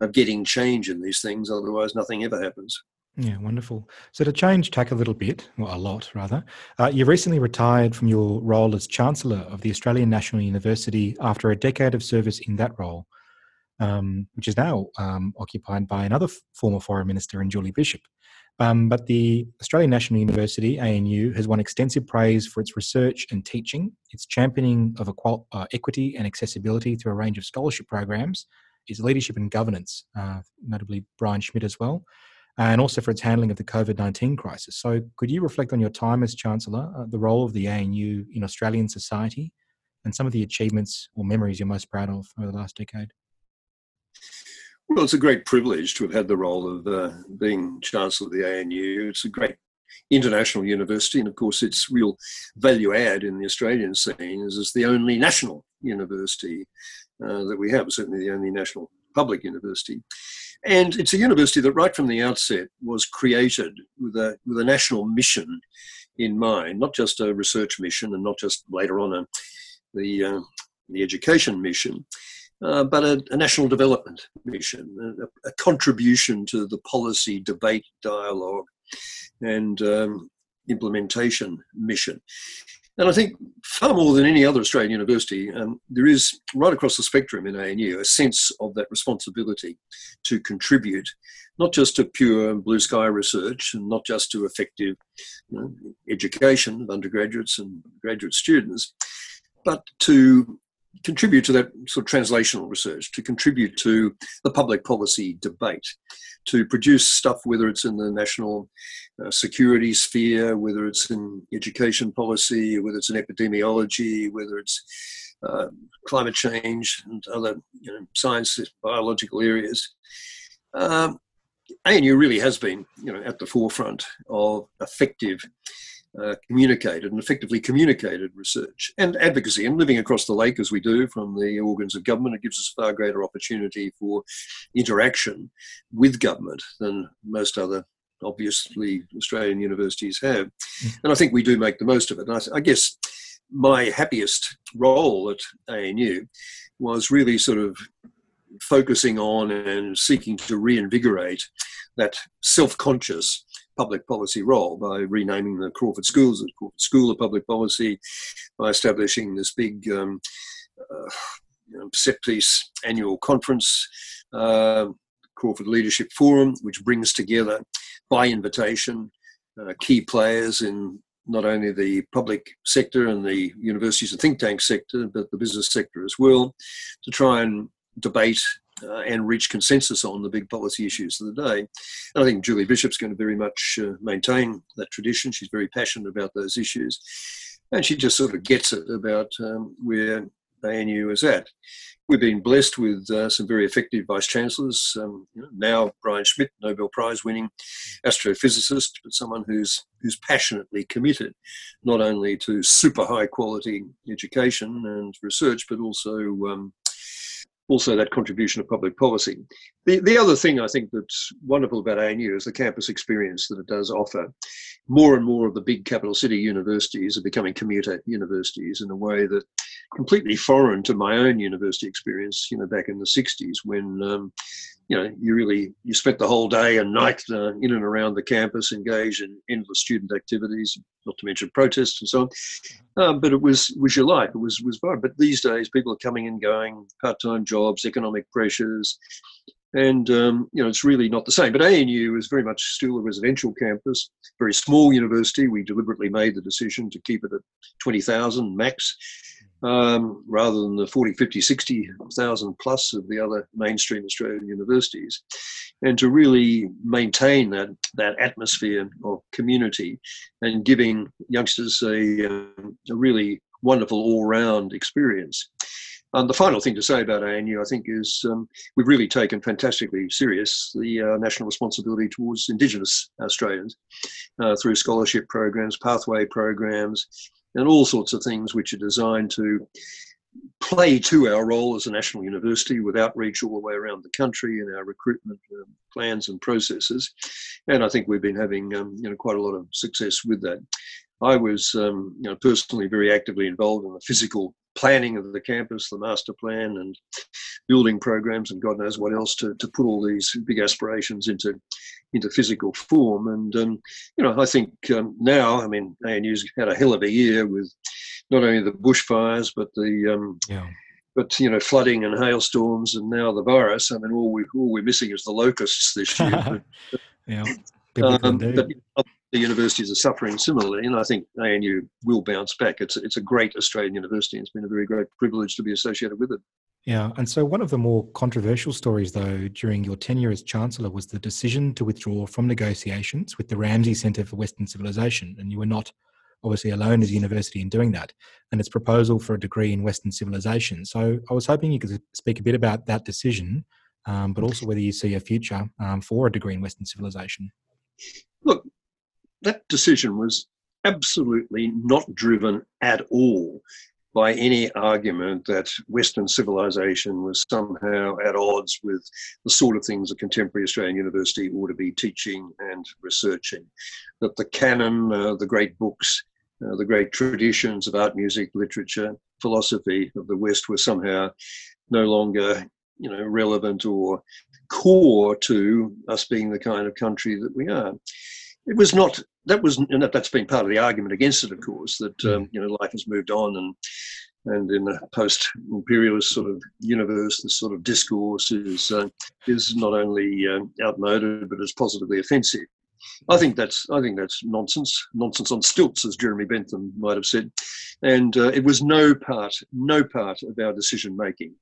of getting change in these things, otherwise nothing ever happens. Yeah, wonderful. So to change tack a little bit, or a lot rather, you recently retired from your role as Chancellor of the Australian National University after a decade of service in that role, which is now occupied by another former Foreign Minister in Julie Bishop. But the Australian National University, ANU, has won extensive praise for its research and teaching, its championing of equity and accessibility through a range of scholarship programs, its leadership and governance, notably Brian Schmidt as well, and also for its handling of the COVID-19 crisis. So could you reflect on your time as Chancellor, the role of the ANU in Australian society, and some of the achievements or memories you're most proud of over the last decade? Well, it's a great privilege to have had the role of being Chancellor of the ANU. It's a great international university, and of course its real value add in the Australian scene is it's the only national university that we have, certainly the only national public university. And it's a university that right from the outset was created with a national mission in mind, not just a research mission and not just later on the education mission, but a national development mission, a contribution to the policy debate, dialogue, and implementation mission. And I think far more than any other Australian university, there is right across the spectrum in ANU a sense of that responsibility to contribute, not just to pure blue sky research and not just to effective education of undergraduates and graduate students, but to contribute to that sort of translational research, to contribute to the public policy debate, to produce stuff, whether it's in the national security sphere, whether it's in education policy, whether it's in epidemiology, whether it's climate change and other science, biological areas. ANU really has been at the forefront of effective communicated and effectively communicated research and advocacy, and living across the lake as we do from the organs of government, it gives us far greater opportunity for interaction with government than most other, obviously, Australian universities have. And I think we do make the most of it. And I guess my happiest role at ANU was really sort of focusing on and seeking to reinvigorate that self-conscious public policy role by renaming the Crawford Schools, the Crawford School of Public Policy, by establishing this big CEPTIS annual conference, Crawford Leadership Forum, which brings together, by invitation, key players in not only the public sector and the universities and think tank sector, but the business sector as well, to try and debate and reach consensus on the big policy issues of the day. And I think Julie Bishop's going to very much maintain that tradition. She's very passionate about those issues. And she just sort of gets it about where ANU is at. We've been blessed with some very effective vice-chancellors. Now Brian Schmidt, Nobel Prize-winning astrophysicist, but someone who's passionately committed not only to super high-quality education and research, but also that contribution of public policy. The other thing I think that's wonderful about ANU is the campus experience that it does offer. More and more of the big capital city universities are becoming commuter universities in a way that completely foreign to my own university experience, back in the 60s when, you spent the whole day and night in and around the campus, engaged in endless student activities, not to mention protests and so on. But it was your life. It was vibrant. But these days, people are coming and going, part-time jobs, economic pressures, and it's really not the same. But ANU is very much still a residential campus, very small university. We deliberately made the decision to keep it at 20,000 max. Rather than the 40, 50, 60,000 plus of the other mainstream Australian universities, and to really maintain that atmosphere of community and giving youngsters a really wonderful all-round experience. The final thing to say about ANU, I think, is we've really taken fantastically serious the national responsibility towards Indigenous Australians through scholarship programs, pathway programs, and all sorts of things which are designed to play to our role as a national university with outreach all the way around the country and our recruitment plans and processes. And I think we've been having quite a lot of success with that. I was personally very actively involved in the physical planning of the campus, the master plan and building programs and God knows what else to put all these big aspirations into physical form. And, I think now, ANU's had a hell of a year with not only the bushfires, but flooding and hailstorms and now the virus. All we're missing is the locusts this year. The universities are suffering similarly, and I think ANU will bounce back. It's a great Australian university, and it's been a very great privilege to be associated with it. Yeah, and so one of the more controversial stories, though, during your tenure as Chancellor was the decision to withdraw from negotiations with the Ramsey Centre for Western Civilisation, and you were not obviously alone as a university in doing that, and its proposal for a degree in Western Civilisation. So I was hoping you could speak a bit about that decision, but also whether you see a future for a degree in Western Civilisation. Look, that decision was absolutely not driven at all by any argument that Western civilization was somehow at odds with the sort of things a contemporary Australian university ought to be teaching and researching. That the canon, the great books, the great traditions of art, music, literature, philosophy of the West were somehow no longer, relevant or core to us being the kind of country that we are. It was not, and that's been part of the argument against it, of course, that, life has moved on and in a post-imperialist sort of universe, this sort of discourse is not only outmoded, but is positively offensive. I think that's nonsense on stilts, as Jeremy Bentham might have said, and it was no part of our decision making.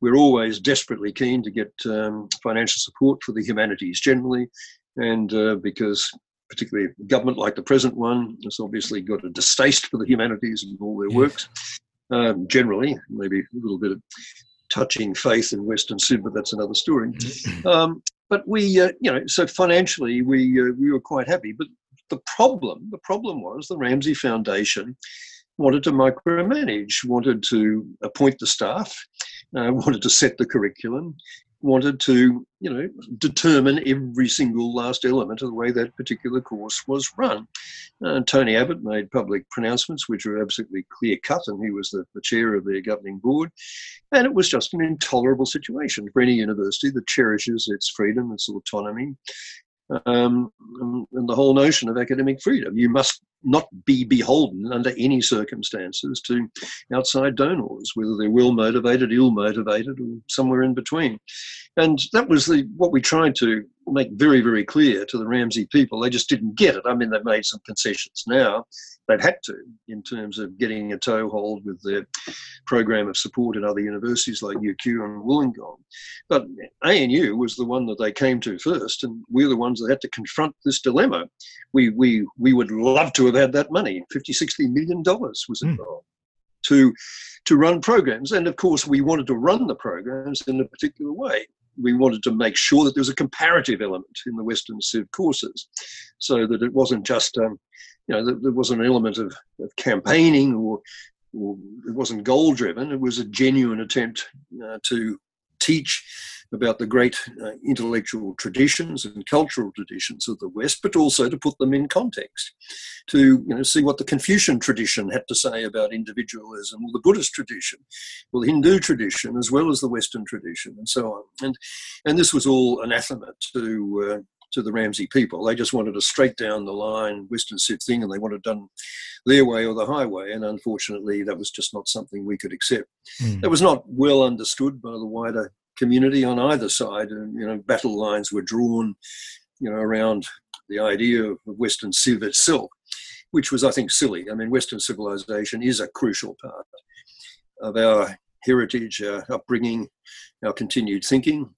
We're always desperately keen to get financial support for the humanities generally, and because particularly a government like the present one has obviously got a distaste for the humanities and all their works, generally, maybe a little bit of touching faith in Western Sydney, but that's another story. But we, so financially we were quite happy. But the problem was the Ramsey Foundation wanted to micromanage, wanted to appoint the staff, wanted to set the curriculum, wanted to, determine every single last element of the way that particular course was run. Tony Abbott made public pronouncements which were absolutely clear-cut, and he was the chair of their governing board. And it was just an intolerable situation for any university that cherishes its freedom, its autonomy, and the whole notion of academic freedom. You must not be beholden under any circumstances to outside donors, whether they're well-motivated, ill-motivated, or somewhere in between. And that was what we tried to make very, very clear to the Ramsey people. They just didn't get it. I mean, they've made some concessions now. They've had to, in terms of getting a toehold with their program of support at other universities like UQ and Wollongong. But ANU was the one that they came to first, and we're the ones that had to confront this dilemma. We would love to have had that money. $50–60 million was involved to run programs. And of course, we wanted to run the programs in a particular way. We wanted to make sure that there was a comparative element in the Western Civ courses, so that it wasn't just, there wasn't an element of campaigning or it wasn't goal-driven. It was a genuine attempt to teach about the great intellectual traditions and cultural traditions of the West, but also to put them in context, to see what the Confucian tradition had to say about individualism, or the Buddhist tradition, or the Hindu tradition, as well as the Western tradition, and so on. And this was all anathema to the Ramsey people. They just wanted a straight down the line Western Civ thing, and they wanted it done their way or the highway. And unfortunately, that was just not something we could accept. That was not well understood by the wider community on either side. And, battle lines were drawn, around the idea of Western Civ itself, which was, I think, silly. I mean, Western civilization is a crucial part of our heritage, our upbringing, our continued thinking.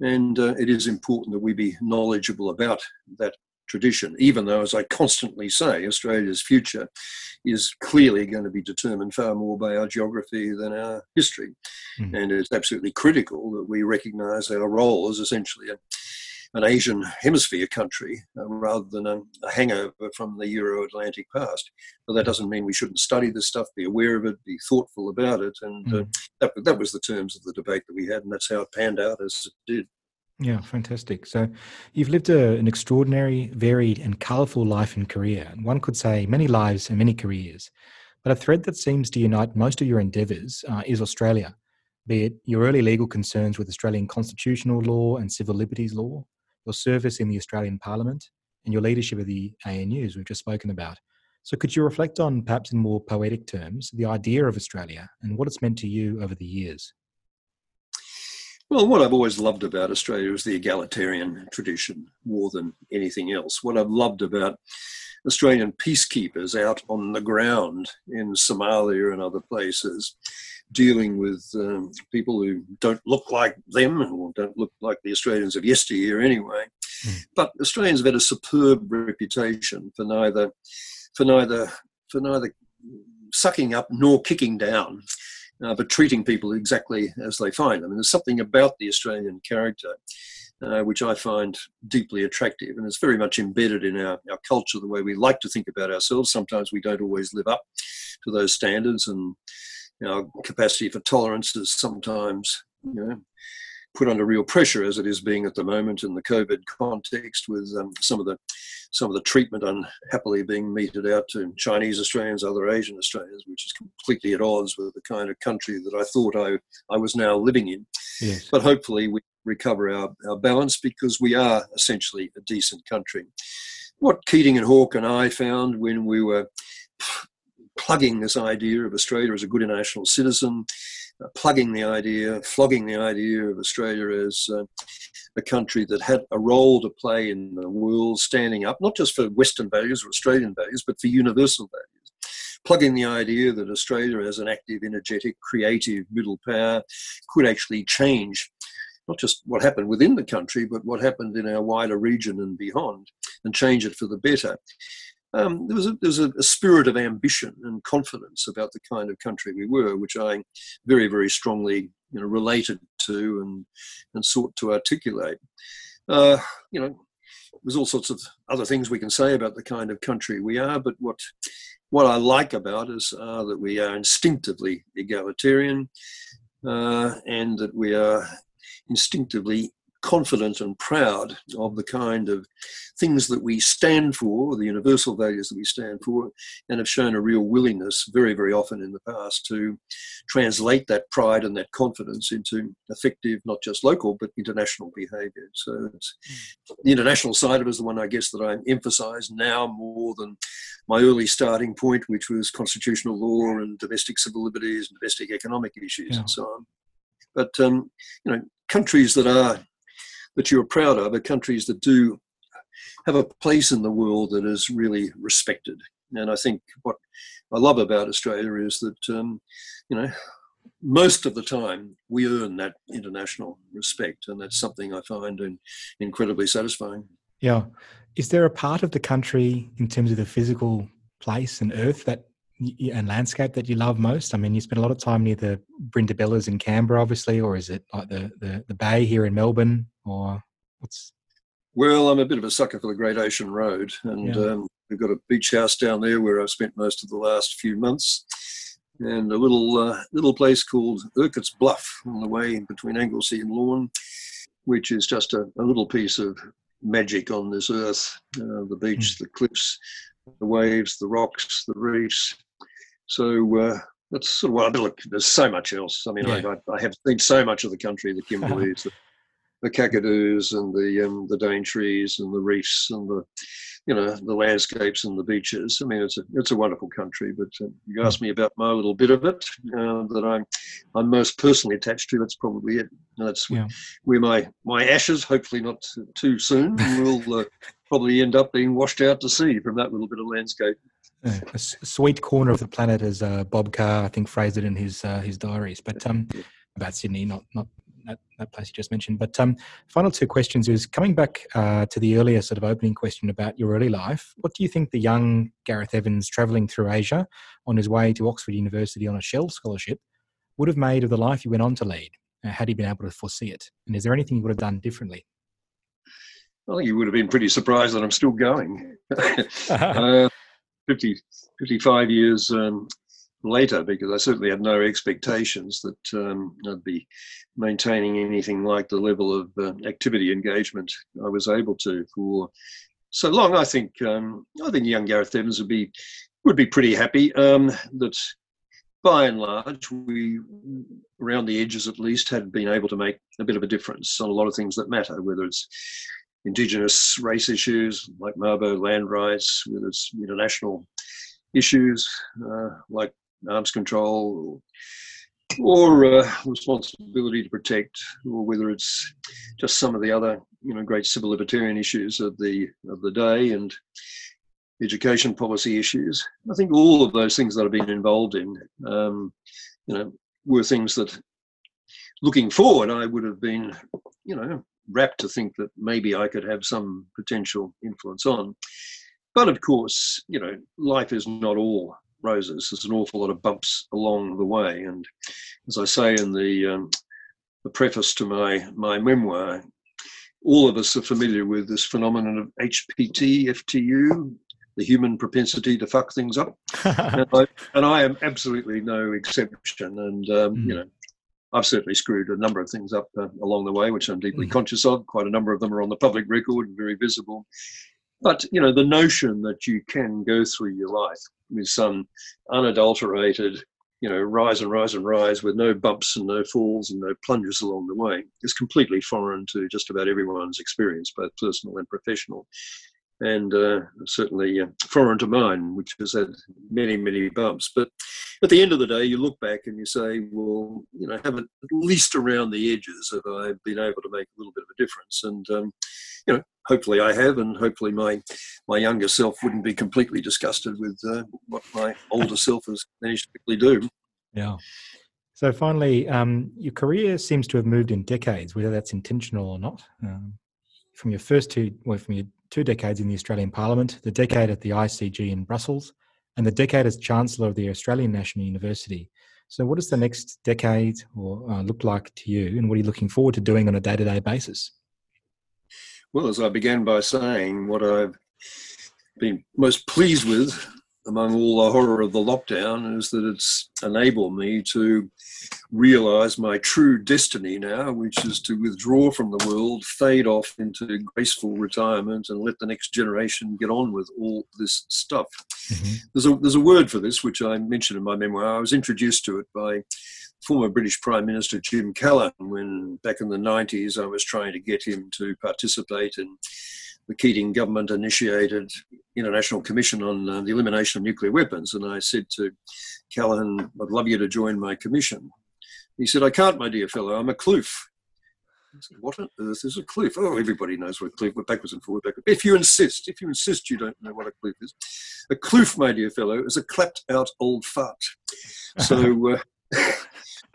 And it is important that we be knowledgeable about that tradition, even though, as I constantly say, Australia's future is clearly going to be determined far more by our geography than our history. And it's absolutely critical that we recognise our role as essentially an Asian hemisphere country rather than a hangover from the Euro-Atlantic past. But that doesn't mean we shouldn't study this stuff, be aware of it, be thoughtful about it. And that was the terms of the debate that we had, and that's how it panned out as it did. Yeah, fantastic. So you've lived an extraordinary, varied and colourful life and career. And one could say many lives and many careers. But a thread that seems to unite most of your endeavours is Australia, be it your early legal concerns with Australian constitutional law and civil liberties law, your service in the Australian Parliament, and your leadership of the ANUs we've just spoken about. So could you reflect on, perhaps in more poetic terms, the idea of Australia and what it's meant to you over the years? Well, what I've always loved about Australia is the egalitarian tradition more than anything else. What I've loved about Australian peacekeepers out on the ground in Somalia and other places, dealing with people who don't look like them or don't look like the Australians of yesteryear anyway. But Australians have had a superb reputation for neither sucking up nor kicking down. But treating people exactly as they find them. And there's something about the Australian character which I find deeply attractive, and it's very much embedded in our culture, the way we like to think about ourselves. Sometimes we don't always live up to those standards, and you know, capacity for tolerance is sometimes, you know, put under real pressure, as it is being at the moment in the COVID context, with some of the treatment unhappily being meted out to Chinese Australians, other Asian Australians, which is completely at odds with the kind of country that I thought I was now living in. Yes. But hopefully we recover our balance, because we are essentially a decent country. What Keating and Hawke and I found when we were plugging this idea of Australia as a good international citizen, flogging the idea of Australia as a country that had a role to play in the world, standing up, not just for Western values or Australian values, but for universal values. Plugging the idea that Australia as an active, energetic, creative middle power could actually change not just what happened within the country, but what happened in our wider region and beyond, and change it for the better. There was a spirit of ambition and confidence about the kind of country we were, which I very, very strongly, you know, related to and sought to articulate. You know, there's all sorts of other things we can say about the kind of country we are, but what I like about us are that we are instinctively egalitarian, and that we are instinctively confident and proud of the kind of things that we stand for, the universal values that we stand for, and have shown a real willingness very, very often in the past to translate that pride and that confidence into effective, not just local, but international behaviour. So it's the international side of it is the one, I guess, that I emphasise now more than my early starting point, which was constitutional law and domestic civil liberties and domestic economic issues, yeah, and so on. But, you know, countries that you're proud of are countries that do have a place in the world that is really respected. And I think what I love about Australia is that, you know, most of the time we earn that international respect. And that's something I find incredibly satisfying. Yeah. Is there a part of the country in terms of the physical place and earth and landscape that you love most? I mean, you spend a lot of time near the Brindabellas in Canberra, obviously, or is it like the bay here in Melbourne, or what's? Well, I'm a bit of a sucker for the Great Ocean Road, and yeah, we've got a beach house down there where I've spent most of the last few months, and a little place called Urquhart's Bluff on the way between Anglesey and Lorne, which is just a little piece of magic on this earth. The beach, the cliffs, the waves, the rocks, the reefs. So that's sort of what I do. Look, there's so much else. I mean, yeah, I have seen so much of the country, the Kimberleys, the Kakadoos and the Daintrees and the reefs and the, you know, the landscapes and the beaches. I mean, it's a wonderful country. But you asked me about my little bit of it that I'm most personally attached to. That's probably it. And that's where my ashes, hopefully not too soon, will probably end up being washed out to sea from that little bit of landscape. A sweet corner of the planet, as Bob Carr, I think, phrased it in his diaries. But about Sydney, not that place you just mentioned. But final two questions is coming back to the earlier sort of opening question about your early life. What do you think the young Gareth Evans travelling through Asia on his way to Oxford University on a Shell scholarship would have made of the life you went on to lead, had he been able to foresee it? And is there anything you would have done differently? I think you would have been pretty surprised that I'm still going. 55 years later, because I certainly had no expectations that I'd be maintaining anything like the level of activity engagement I was able to for so long. I think young Gareth Evans would be pretty happy that by and large we, around the edges at least, had been able to make a bit of a difference on a lot of things that matter, whether it's Indigenous race issues like Mabo land rights, whether it's international issues like arms control or responsibility to protect, or whether it's just some of the other, you know, great civil libertarian issues of the day and education policy issues. I think all of those things that I've been involved in, you know, were things that, looking forward, I would have been, you know, rapt to think that maybe I could have some potential influence on. But of course, you know, life is not all roses. There's an awful lot of bumps along the way. And as I say in the preface to my memoir, all of us are familiar with this phenomenon of HPT, FTU, the human propensity to fuck things up. and I am absolutely no exception. And, you know, I've certainly screwed a number of things up along the way, which I'm deeply conscious of. Quite a number of them are on the public record and very visible. But, you know, the notion that you can go through your life with some unadulterated, you know, rise and rise and rise with no bumps and no falls and no plunges along the way is completely foreign to just about everyone's experience, both personal and professional. And certainly foreign to mine, which has had many, many bumps. But at the end of the day, you look back and you say, well, you know, have at least around the edges have I been able to make a little bit of a difference. And, you know, hopefully I have, and hopefully my younger self wouldn't be completely disgusted with what my older self has managed to quickly do. Yeah. So finally, your career seems to have moved in decades, whether that's intentional or not. From your first two decades in the Australian Parliament, the decade at the ICG in Brussels, and the decade as Chancellor of the Australian National University. So what does the next decade look like to you, and what are you looking forward to doing on a day-to-day basis? Well, as I began by saying, what I've been most pleased with among all the horror of the lockdown is that it's enabled me to realise my true destiny now, which is to withdraw from the world, fade off into graceful retirement, and let the next generation get on with all this stuff. Mm-hmm. There's a word for this, which I mentioned in my memoir. I was introduced to it by former British Prime Minister Jim Callaghan when, back in the 90s, I was trying to get him to participate in the Keating Government initiated International Commission on the Elimination of Nuclear Weapons. And I said to Callaghan, I'd love you to join my commission. He said, I can't, my dear fellow, I'm a kloof. I said, what on earth is a kloof? Oh, everybody knows what a kloof, we're backwards and forwards. If you insist you don't know what a kloof is. A kloof, my dear fellow, is a clapped out old fart. So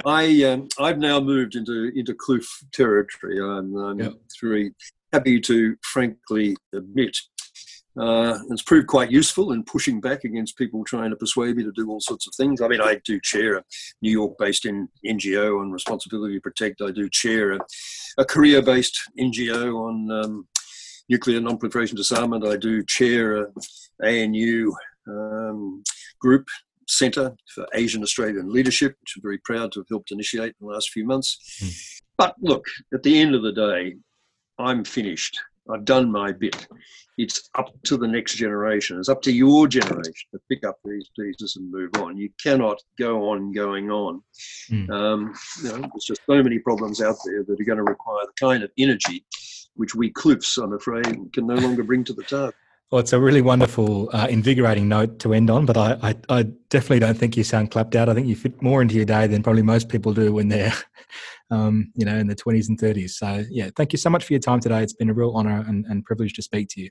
I've now moved into kloof territory. I'm very happy to frankly admit. It's proved quite useful in pushing back against people trying to persuade me to do all sorts of things. I mean, I do chair a New York-based NGO on Responsibility to Protect. I do chair a Korea-based NGO on nuclear non-proliferation disarmament. I do chair an ANU group centre for Asian Australian leadership, which I'm very proud to have helped initiate in the last few months. But look, at the end of the day, I'm finished. I've done my bit. It's up to the next generation. It's up to your generation to pick up these pieces and move on. You cannot go on going on. You know, there's just so many problems out there that are going to require the kind of energy which we kloofs, I'm afraid, can no longer bring to the table. Well, it's a really wonderful, invigorating note to end on, but I definitely don't think you sound clapped out. I think you fit more into your day than probably most people do when they're, you know, in their 20s and 30s. So, yeah, thank you so much for your time today. It's been a real honour and privilege to speak to you.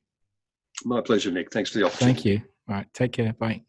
My pleasure, Nick. Thanks for the opportunity. Thank you. All right. Take care. Bye.